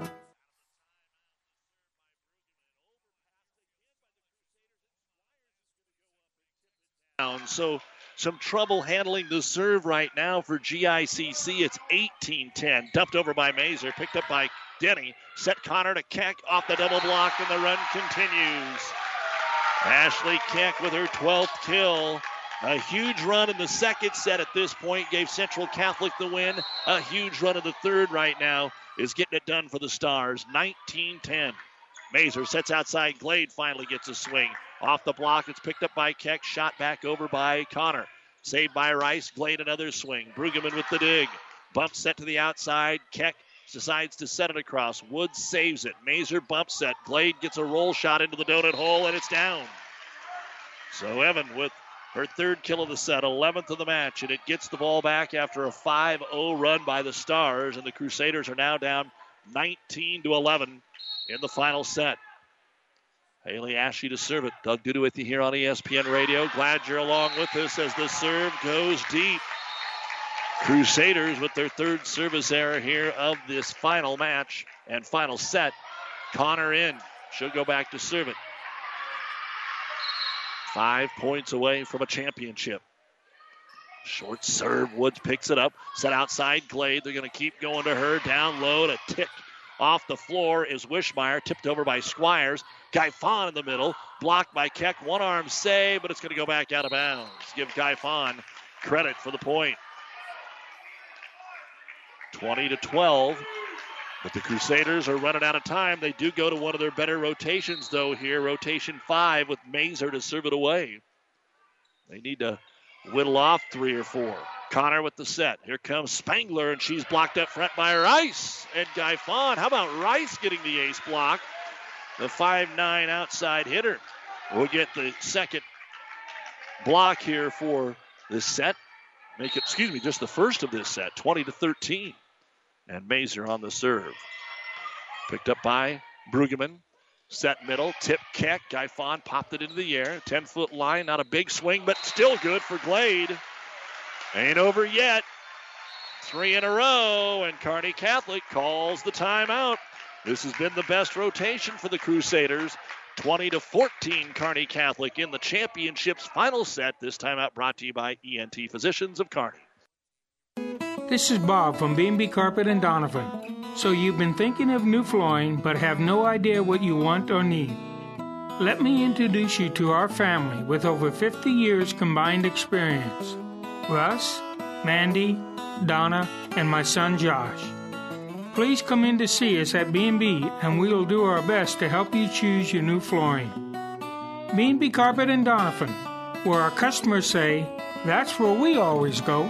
So some trouble handling the serve right now for GICC. It's 18-10. Dumped over by Mazer, picked up by Denny. Set Connor to Keck off the double block, and the run continues. Ashley Keck with her 12th kill. A huge run in the second set at this point gave Central Catholic the win. A huge run in the third right now is getting it done for the Stars. 19-10. Mazer sets outside. Glade finally gets a swing. Off the block, it's picked up by Keck. Shot back over by Connor. Saved by Rice. Glade another swing. Brueggemann with the dig. Bump set to the outside. Keck decides to set it across. Woods saves it. Mazer bump set. Glade gets a roll shot into the donut hole, and it's down. So Evan with her third kill of the set, 11th of the match, and it gets the ball back after a 5-0 run by the Stars, and the Crusaders are now down 19-11. In the final set. Haley Ashley to serve it. Doug Duda with you here on ESPN Radio. Glad you're along with us as the serve goes deep. Crusaders with their third service error here of this final match and final set. Connor in. She'll go back to serve it. 5 points away from a championship. Short serve. Woods picks it up. Set outside. Glade. They're going to keep going to her. Down low to Tick. Off the floor is Wishmeyer, tipped over by Squires. Guyfon in the middle, blocked by Keck. One-arm save, but it's going to go back out of bounds. Give Guyfon credit for the point. 20-12, but the Crusaders are running out of time. They do go to one of their better rotations, though, here. Rotation 5 with Mazer to serve it away. They need to whittle off 3 or 4. Connor with the set. Here comes Spangler, and she's blocked up front by Rice and Guyfon. How about Rice getting the ace block? The 5'9 outside hitter will get the second block here for this set. Make it, excuse me, just the first of this set, 20-13. And Mazer on the serve. Picked up by Brueggemann. Set middle, tip Keck. Guyfon popped it into the air. 10-foot line, not a big swing, but still good for Glade. Ain't over yet. 3 in a row, and Kearney Catholic calls the timeout. This has been the best rotation for the Crusaders. 20-14 Kearney Catholic in the championship's final set. This timeout brought to you by ENT Physicians of Kearney. This is Bob from B&B Carpet and Donovan. So you've been thinking of new flooring but have no idea what you want or need. Let me introduce you to our family with over 50 years combined experience. Russ, Mandy, Donna, and my son Josh. Please come in to see us at B&B, and we will do our best to help you choose your new flooring. B&B Carpet and Donovan, where our customers say, that's where we always go.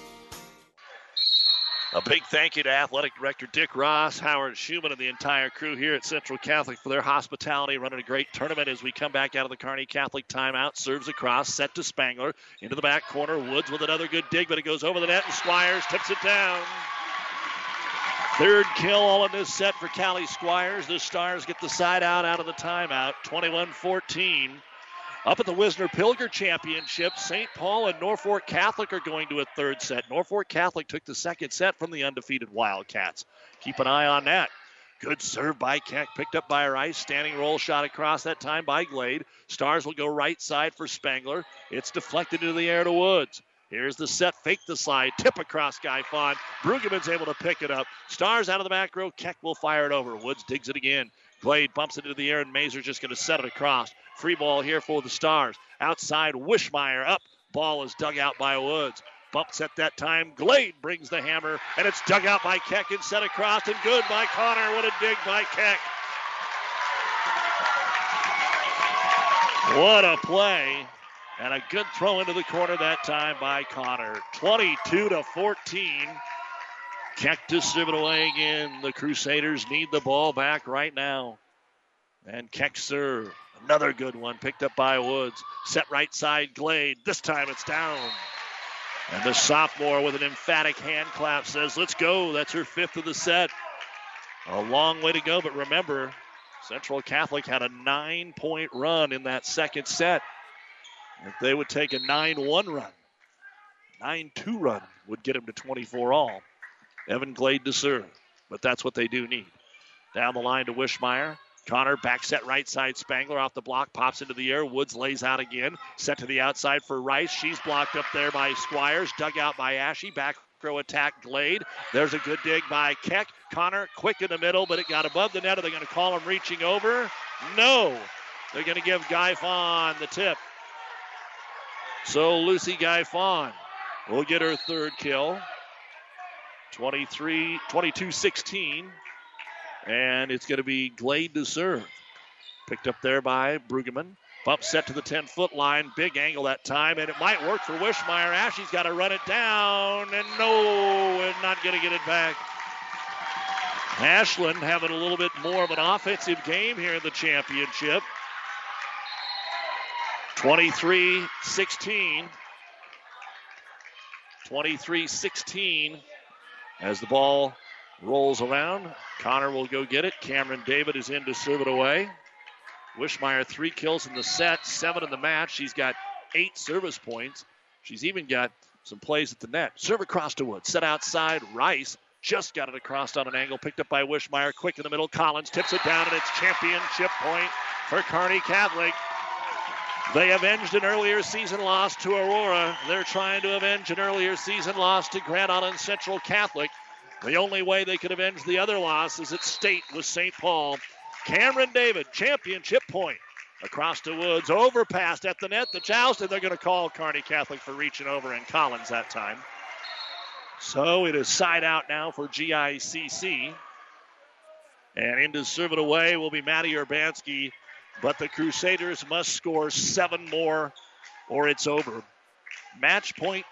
A big thank you to Athletic Director Dick Ross, Howard Schumann, and the entire crew here at Central Catholic for their hospitality, running a great tournament as we come back out of the Kearney Catholic timeout. Serves across, set to Spangler, into the back corner. Woods with another good dig, but it goes over the net, and Squires tips it down. Third kill all in this set for Callie Squires. The Stars get the side out of the timeout, 21-14. Up at the Wisner-Pilger Championship, St. Paul and Norfolk Catholic are going to a third set. Norfolk Catholic took the second set from the undefeated Wildcats. Keep an eye on that. Good serve by Keck, picked up by Rice. Standing roll shot across that time by Glade. Stars will go right side for Spangler. It's deflected into the air to Woods. Here's the set, fake the slide, tip across Guyfon. Brueggemann's able to pick it up. Stars out of the back row, Keck will fire it over. Woods digs it again. Glade bumps it into the air, and Mazer's just going to set it across. Free ball here for the Stars. Outside, Wishmeyer up. Ball is dug out by Woods. Bump set that time. Glade brings the hammer, and it's dug out by Keck and set across, and good by Connor. What a dig by Keck. What a play. And a good throw into the corner that time by Connor. 22-14. Keck to serve it away again. The Crusaders need the ball back right now. And Keck serve. Another good one picked up by Woods. Set right side, Glade. This time it's down. And the sophomore with an emphatic hand clap says, let's go. That's her fifth of the set. A long way to go, but remember, Central Catholic had a 9-point run in that second set. If they would take a 9-1 run, 9-2 run would get them to 24-all. Evan Glade to serve, but that's what they do need. Down the line to Wishmeyer. Connor back set right side. Spangler off the block, pops into the air. Woods lays out again. Set to the outside for Rice. She's blocked up there by Squires. Dug out by Ashy. Back row attack Glade. There's a good dig by Keck. Connor quick in the middle, but it got above the net. Are they going to call him reaching over? No. They're going to give Guyfon the tip. So Lucy Guyfon will get her third kill. 22-16. And it's going to be Glade to serve. Picked up there by Brueggemann. Bump set to the 10-foot line. Big angle that time, and it might work for Wishmeyer. Ashley's got to run it down, and no, and not going to get it back. Ashlyn having a little bit more of an offensive game here in the championship. 23-16. 23-16 as the ball rolls around. Connor will go get it. Cameron David is in to serve it away. Wishmeyer 3 kills in the set, 7 in the match. She's got 8 service points. She's even got some plays at the net. Serve across to Woods. Set outside. Rice just got it across on an angle. Picked up by Wishmeyer. Quick in the middle. Collins tips it down, and it's championship point for Kearney Catholic. They avenged an earlier season loss to Aurora. They're trying to avenge an earlier season loss to Grand Island Central Catholic. The only way they could avenge the other loss is at state with St. Paul. Cameron David, championship point. Across to Woods, overpassed at the net, the joust, and they're going to call Kearney Catholic for reaching over, and Collins that time. So it is side out now for GICC. And into serve it away will be Maddie Urbanski, but the Crusaders must score 7 more or it's over. Match point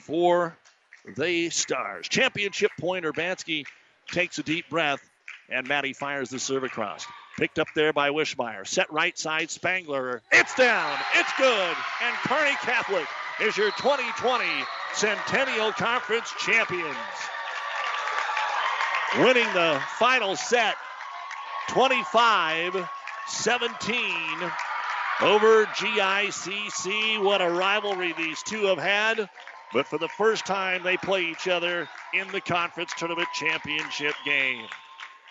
for the Stars. Championship point, Urbanski takes a deep breath, and Maddie fires the serve across. Picked up there by Wishmeyer. Set right side, Spangler. It's down. It's good. And Kearney Catholic is your 2020 Centennial Conference champions. Winning the final set, 25-17 over GICC. What a rivalry these two have had. But for the first time, they play each other in the conference tournament championship game.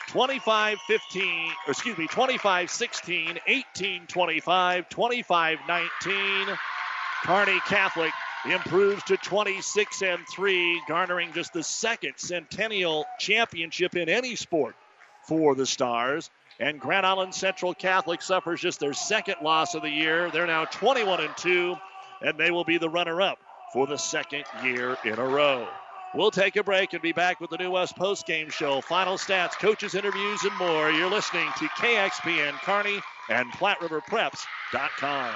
25-16, 18-25, 25-19. Kearney Catholic improves to 26-3, garnering just the second Centennial Championship in any sport for the Stars. And Grand Island Central Catholic suffers just their second loss of the year. They're now 21-2, and they will be the runner-up for the second year in a row. We'll take a break and be back with the New West postgame show, final stats, coaches, interviews, and more. You're listening to KXPN Kearney and PlatteRiverPreps.com.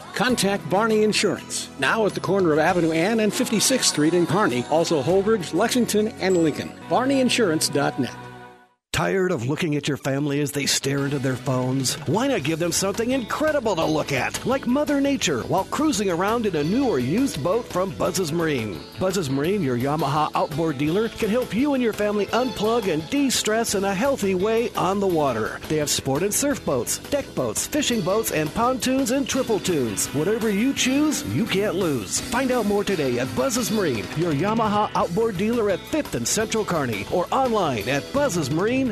Contact Barney Insurance, now at the corner of Avenue Ann and 56th Street in Kearney, also Holdrege, Lexington, and Lincoln. BarneyInsurance.net. Tired of looking at your family as they stare into their phones? Why not give them something incredible to look at, like Mother Nature, while cruising around in a new or used boat from Buzz's Marine? Buzz's Marine, your Yamaha outboard dealer, can help you and your family unplug and de-stress in a healthy way on the water. They have sport and surf boats, deck boats, fishing boats, and pontoons and triple tunes. Whatever you choose, you can't lose. Find out more today at Buzz's Marine, your Yamaha outboard dealer at 5th and Central Kearney, or online at buzzesmarine.com.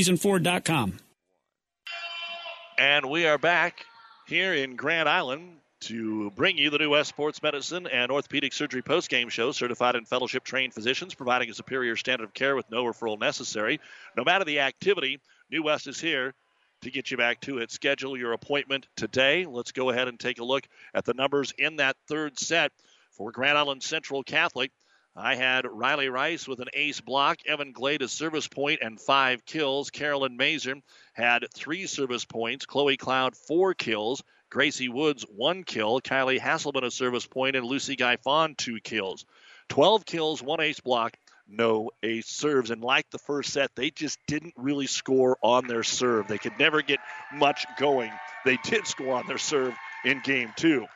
FriesenFord.com. And we are back here in Grand Island to bring you the New West Sports Medicine and Orthopedic Surgery postgame show. Certified and fellowship-trained physicians providing a superior standard of care with no referral necessary. No matter the activity, New West is here to get you back to it. Schedule your appointment today. Let's go ahead and take a look at the numbers in that third set for Grand Island Central Catholic. I had Riley Rice with an ace block, Evan Glade a service point and 5 kills. Carolyn Mazer had 3 service points, Chloe Cloud 4 kills, Gracie Woods 1 kill, Kylie Hasselman a service point, and Lucy Guyfon 2 kills. 12 kills, 1 ace block, no ace serves. And like the first set, they just didn't really score on their serve. They could never get much going. They did score on their serve in game two.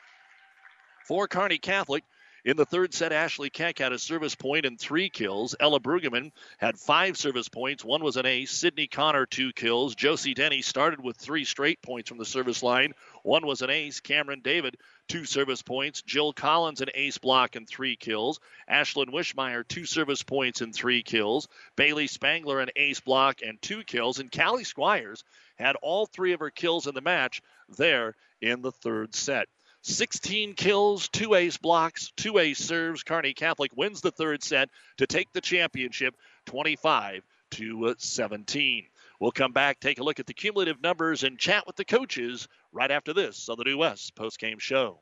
For Kearney Catholic, in the third set, Ashley Keck had a service point and 3 kills. Ella Brueggemann had 5 service points. 1 was an ace. Sidney Connor, 2 kills. Josie Denny started with 3 straight points from the service line. 1 was an ace. Cameron David, 2 service points. Jill Collins, an ace block and 3 kills. Ashlyn Wishmeyer, 2 service points and 3 kills. Bailey Spangler, an ace block and 2 kills. And Callie Squires had all 3 of her kills in the match there in the third set. 16 kills, 2 ace blocks, 2 ace serves. Kearney Catholic wins the third set to take the championship 25-17. We'll come back, take a look at the cumulative numbers, and chat with the coaches right after this on the New West postgame show.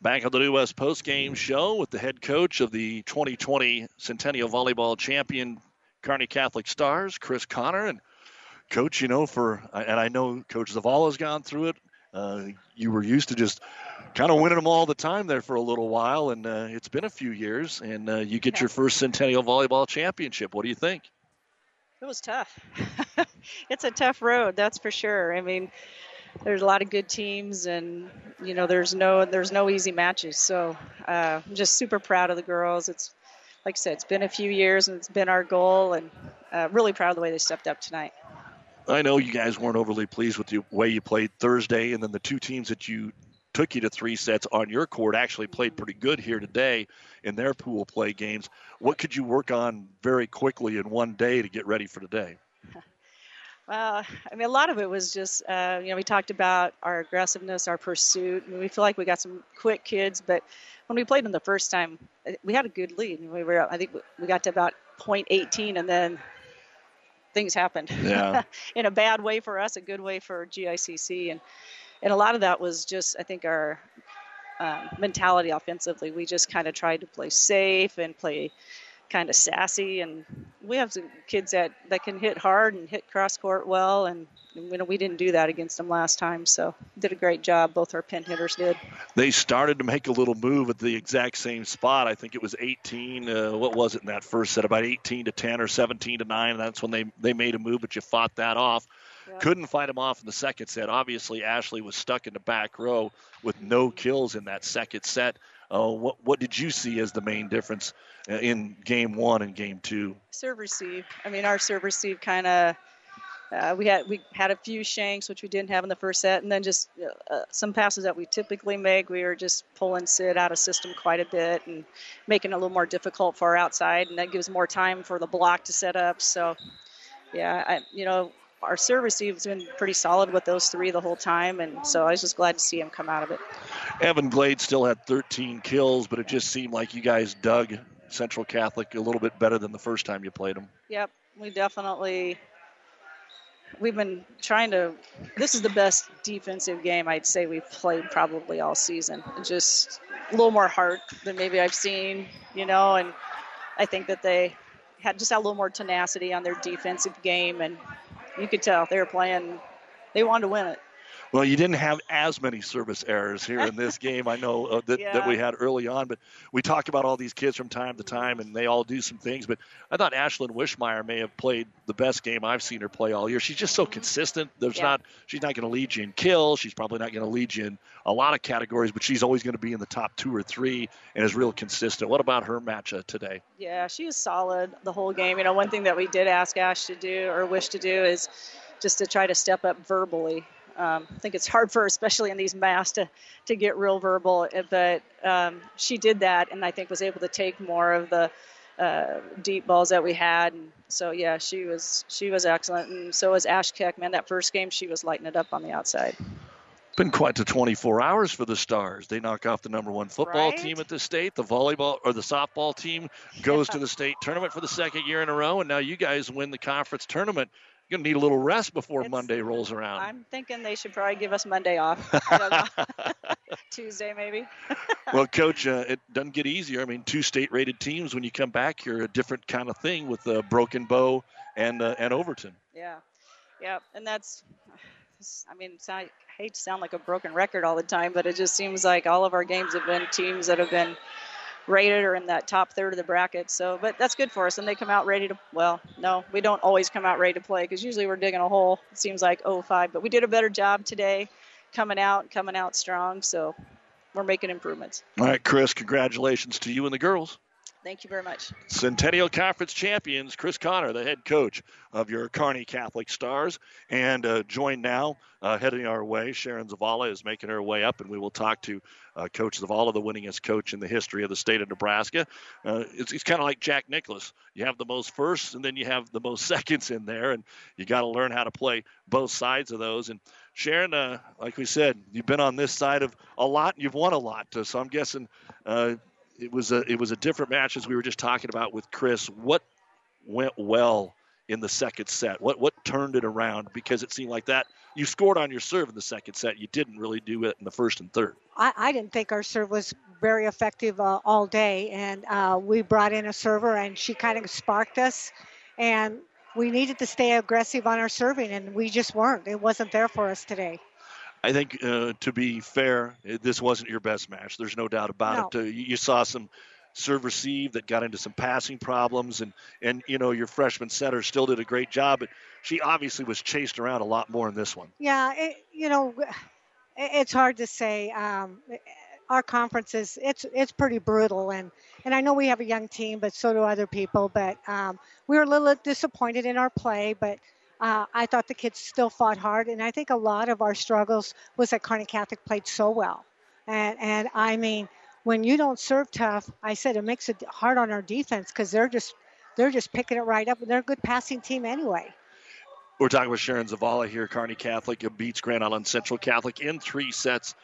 Back on the New West postgame show with the head coach of the 2020 Centennial Volleyball Champion Kearney Catholic Stars, Chris Connor. And Coach, you know, I know Coach Zavala's gone through it. You were used to just kind of winning them all the time there for a little while, and it's been a few years, and you get your first Centennial Volleyball Championship. What do you think? It was tough. It's a tough road, that's for sure. I mean, there's a lot of good teams, and you know, there's no easy matches. So I'm just super proud of the girls. It's like I said, it's been a few years, and it's been our goal, and really proud of the way they stepped up tonight. I know you guys weren't overly pleased with the way you played Thursday, and then the two teams that you took you to three sets on your court actually played pretty good here today in their pool play games. What could you work on very quickly in one day to get ready for today? Well, I mean, a lot of it was just, we talked about our aggressiveness, our pursuit. I mean, we feel like we got some quick kids, but when we played them the first time, we had a good lead. We were, I think we got to about .18, and then things happened. Yeah. In a bad way for us, a good way for GICC. And a lot of that was just, I think, our mentality offensively. We just kind of tried to play safe and play kind of sassy. And we have some kids that can hit hard and hit cross-court well. And, you know, we didn't do that against them last time. So did a great job. Both our pin hitters did. They started to make a little move at the exact same spot. I think it was 18. What was it in that first set? About 18-10 or 17-9. That's when they made a move, but you fought that off. Yep. Couldn't fight him off in the second set. Obviously, Ashley was stuck in the back row with no kills in that second set. What did you see as the main difference in Game 1 and Game 2? Serve receive. I mean, our serve receive kind of we had a few shanks, which we didn't have in the first set, and then just some passes that we typically make. We were just pulling Sid out of system quite a bit and making it a little more difficult for our outside, and that gives more time for the block to set up. So, yeah, our serve receive has been pretty solid with those three the whole time, and so I was just glad to see him come out of it. Evan Glade still had 13 kills, but it just seemed like you guys dug Central Catholic a little bit better than the first time you played them. Yep, we've been trying to – this is the best defensive game I'd say we've played probably all season. Just a little more heart than maybe I've seen, you know, and I think that they had a little more tenacity on their defensive game, and – you could tell they were playing. They wanted to win it. Well, you didn't have as many service errors here in this game, I know, that we had early on. But we talk about all these kids from time to time, and they all do some things. But I thought Ashlyn Wishmeyer may have played the best game I've seen her play all year. She's just so consistent. She's not going to lead you in kills. She's probably not going to lead you in a lot of categories, but she's always going to be in the top two or three and is real consistent. What about her match today? Yeah, she was solid the whole game. You know, one thing that we did ask Ash to do or Wish to do is just to try to step up verbally. I think it's hard for her, especially in these masks, to get real verbal. But she did that, and I think was able to take more of the deep balls that we had. And so, yeah, she was excellent, and so was Ash Keck. Man, that first game, she was lighting it up on the outside. Been quite the 24 hours for the Stars. They knock off the number one football team at the state. The volleyball or the softball team goes to the state tournament for the second year in a row, and now you guys win the conference tournament. You're going to need a little rest before Monday rolls around. I'm thinking they should probably give us Monday off. Tuesday, maybe. Well, Coach, it doesn't get easier. I mean, two state-rated teams, when you come back, you're a different kind of thing with Broken Bow and Overton. Yeah, and that's – I mean, I hate to sound like a broken record all the time, but it just seems like all of our games have been teams that have been – rated or in that top third of the bracket. So, but that's good for us. And they come out ready to, well, no, we don't always come out ready to play because usually we're digging a hole. It seems like 0-5, but we did a better job today coming out strong. So we're making improvements. All right, Chris, congratulations to you and the girls. Thank you very much. Centennial Conference champions, Chris Connor, the head coach of your Kearney Catholic Stars. And joined now, heading our way, Sharon Zavala is making her way up, and we will talk to Coach Zavala, the winningest coach in the history of the state of Nebraska. It's kind of like Jack Nicklaus. You have the most firsts, and then you have the most seconds in there, and you got to learn how to play both sides of those. And Sharon, like we said, you've been on this side of a lot, and you've won a lot. So I'm guessing it was a different match, as we were just talking about with Chris. What went well in the second set? What turned it around? Because it seemed like that you scored on your serve in the second set. You didn't really do it in the first and third. I didn't think our serve was very effective all day, and we brought in a server, and she kind of sparked us, and we needed to stay aggressive on our serving, and we just weren't. It wasn't there for us today. I think, to be fair, this wasn't your best match. There's no doubt about it. You saw some serve receive that got into some passing problems, and you know, your freshman setter still did a great job, but she obviously was chased around a lot more in this one. Yeah, it's hard to say. Our conference is it's pretty brutal, and I know we have a young team, but so do other people. But we were a little disappointed in our play, but I thought the kids still fought hard, and I think a lot of our struggles was that Kearney Catholic played so well, and I mean, when you don't serve tough, I said it makes it hard on our defense, because they're just picking it right up, and they're a good passing team anyway. We're talking with Sharon Zavala here. Kearney Catholic beats Grand Island Central Catholic in 3 sets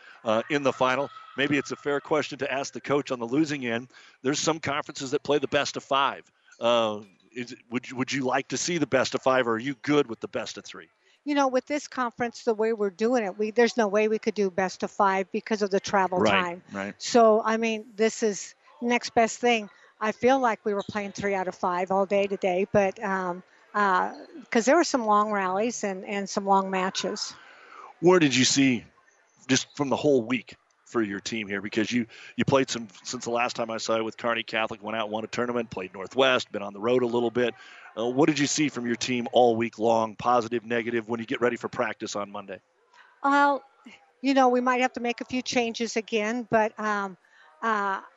in the final. Maybe it's a fair question to ask the coach on the losing end. There's some conferences that play the best of 5. Would you like to see the best of 5, or are you good with the best of 3? You know, with this conference, the way we're doing it, there's no way we could do best of 5 because of the travel time. Right. So, I mean, this is next best thing. I feel like we were playing 3 out of 5 all day today, but because there were some long rallies and some long matches. Where did you see, just from the whole week, for your team here? Because you played some, since the last time I saw you with Kearney Catholic, went out, won a tournament, played Northwest, been on the road a little bit. What did you see from your team all week long, positive, negative, when you get ready for practice on Monday? You know, we might have to make a few changes again, but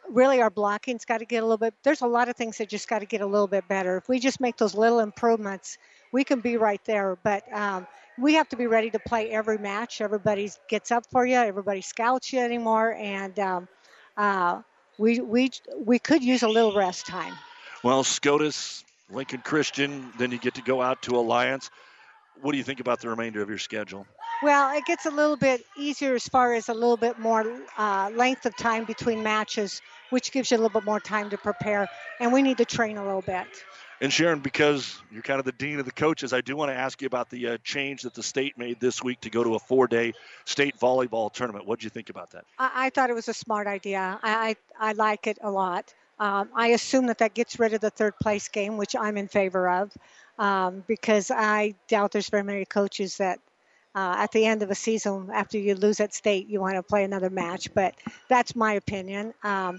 really our blocking's got to get a little bit. There's a lot of things that just got to get a little bit better. If we just make those little improvements, we can be right there. But we have to be ready to play every match. Everybody gets up for you. Everybody scouts you anymore. And we could use a little rest time. Well, Scotus, Lincoln Christian, then you get to go out to Alliance. What do you think about the remainder of your schedule? Well, it gets a little bit easier as far as a little bit more length of time between matches, which gives you a little bit more time to prepare. And we need to train a little bit. And Sharon, because you're kind of the dean of the coaches, I do want to ask you about the change that the state made this week to go to a 4-day state volleyball tournament. What did you think about that? I thought it was a smart idea. I like it a lot. I assume that gets rid of the third place game, which I'm in favor of, because I doubt there's very many coaches that at the end of a season, after you lose at state, you want to play another match. But that's my opinion. I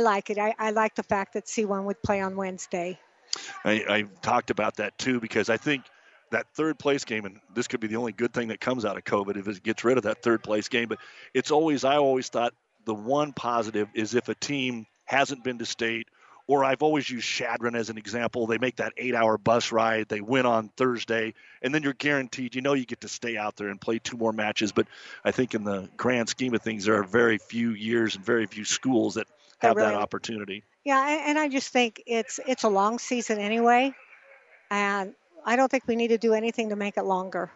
like it. I like the fact that C1 would play on Wednesday. I talked about that, too, because I think that third place game, and this could be the only good thing that comes out of COVID if it gets rid of that third place game, but I always thought the one positive is if a team hasn't been to state, or I've always used Shadron as an example. They make that 8-hour bus ride. They win on Thursday, and then you're guaranteed, you get to stay out there and play 2 more matches. But I think in the grand scheme of things, there are very few years and very few schools that have that opportunity. Yeah, and I just think it's a long season anyway, and I don't think we need to do anything to make it longer.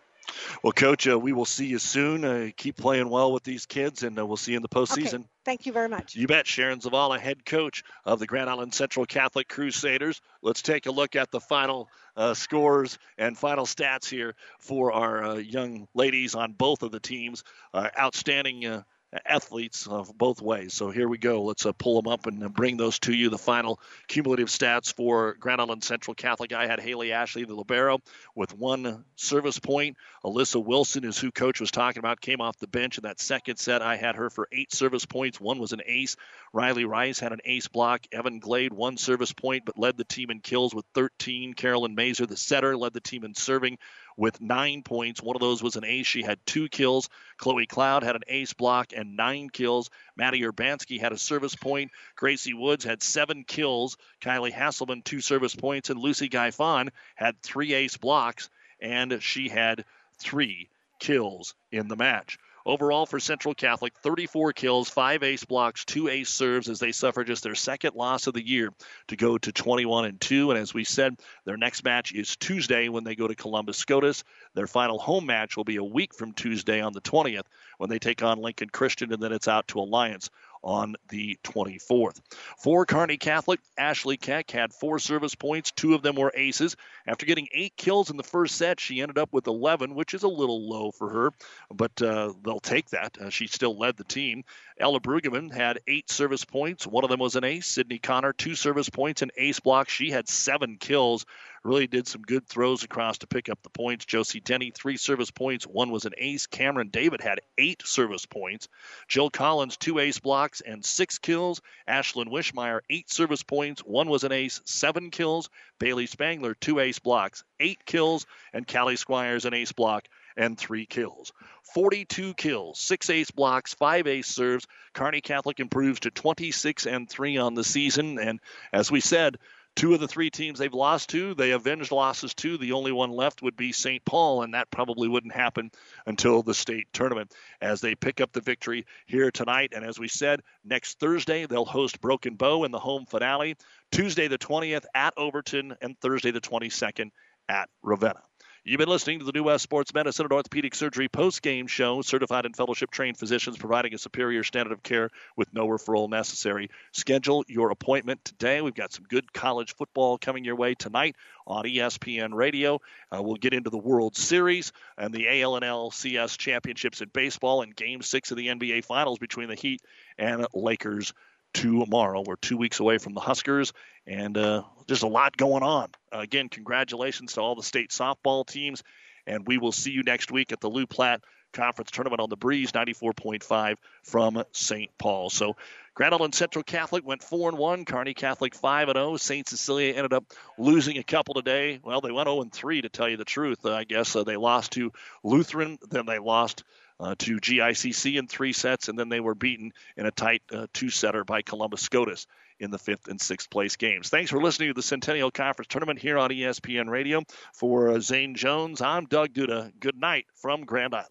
Well, Coach, we will see you soon. Keep playing well with these kids, and we'll see you in the postseason. Okay. Thank you very much. You bet. Sharon Zavala, head coach of the Grand Island Central Catholic Crusaders. Let's take a look at the final scores and final stats here for our young ladies on both of the teams. Outstanding athletes of both ways. So here we go. Let's pull them up and bring those to you. The final cumulative stats for Grand Island Central Catholic. I had Haley Ashley, the libero, with 1 service point. Alyssa Wilson is who Coach was talking about, came off the bench in that second set. I had her for 8 service points. 1 was an ace. Riley Rice had an ace block. Evan Glade, 1 service point, but led the team in kills with 13. Carolyn Mazer, the setter, led the team in serving with 9 points. 1 of those was an ace. She had 2 kills. Chloe Cloud had an ace block and 9 kills. Maddie Urbanski had a service point. Gracie Woods had 7 kills. Kylie Hasselman, 2 service points. And Lucy Guyfon had 3 ace blocks, and she had 3 kills in the match. Overall for Central Catholic, 34 kills, 5 ace blocks, 2 ace serves as they suffer just their second loss of the year to go to 21-2. And as we said, their next match is Tuesday when they go to Columbus Scotus. Their final home match will be a week from Tuesday on the 20th when they take on Lincoln Christian, and then it's out to Alliance on the 24th. For Kearney Catholic, Ashley Keck had 4 service points. 2 of them were aces. After getting 8 kills in the first set, she ended up with 11, which is a little low for her, but they'll take that. She still led the team. Ella Brueggemann had 8 service points. One of them was an ace. Sidney Connor, 2 service points, an ace block. She had 7 kills. Really did some good throws across to pick up the points. Josie Denny, 3 service points. 1 was an ace. Cameron David had 8 service points. Jill Collins, 2 ace blocks and 6 kills. Ashlyn Wishmeyer, 8 service points. 1 was an ace, 7 kills. Bailey Spangler, 2 ace blocks, 8 kills. And Callie Squires, an ace block and 3 kills. 42 kills, 6 ace blocks, 5 ace serves. Kearney Catholic improves to 26-3 on the season. And as we said, 2 of the 3 teams they've lost to, they avenged losses to. The only one left would be St. Paul, and that probably wouldn't happen until the state tournament as they pick up the victory here tonight. And as we said, next Thursday, they'll host Broken Bow in the home finale, Tuesday the 20th at Overton, and Thursday the 22nd at Ravenna. You've been listening to the New West Sports Medicine and Orthopedic Surgery post-game show. Certified and fellowship-trained physicians providing a superior standard of care with no referral necessary. Schedule your appointment today. We've got some good college football coming your way tonight on ESPN Radio. We'll get into the World Series and the ALNLCS championships in baseball and Game 6 of the NBA Finals between the Heat and Lakers tomorrow. We're 2 weeks away from the Huskers, and just a lot going on. Again, congratulations to all the state softball teams, and we will see you next week at the Lou Platt Conference Tournament on the Breeze, 94.5 from St. Paul. So Grand Island Central Catholic went 4-1, Kearney Catholic 5-0. St. Cecilia ended up losing a couple today. Well, they went 0-3 to tell you the truth. I guess they lost to Lutheran, then they lost to GICC in 3 sets, and then they were beaten in a tight 2-setter by Columbus Scotus in the 5th and 6th place games. Thanks for listening to the Centennial Conference Tournament here on ESPN Radio. For Zane Jones, I'm Doug Duda. Good night from Grand Island.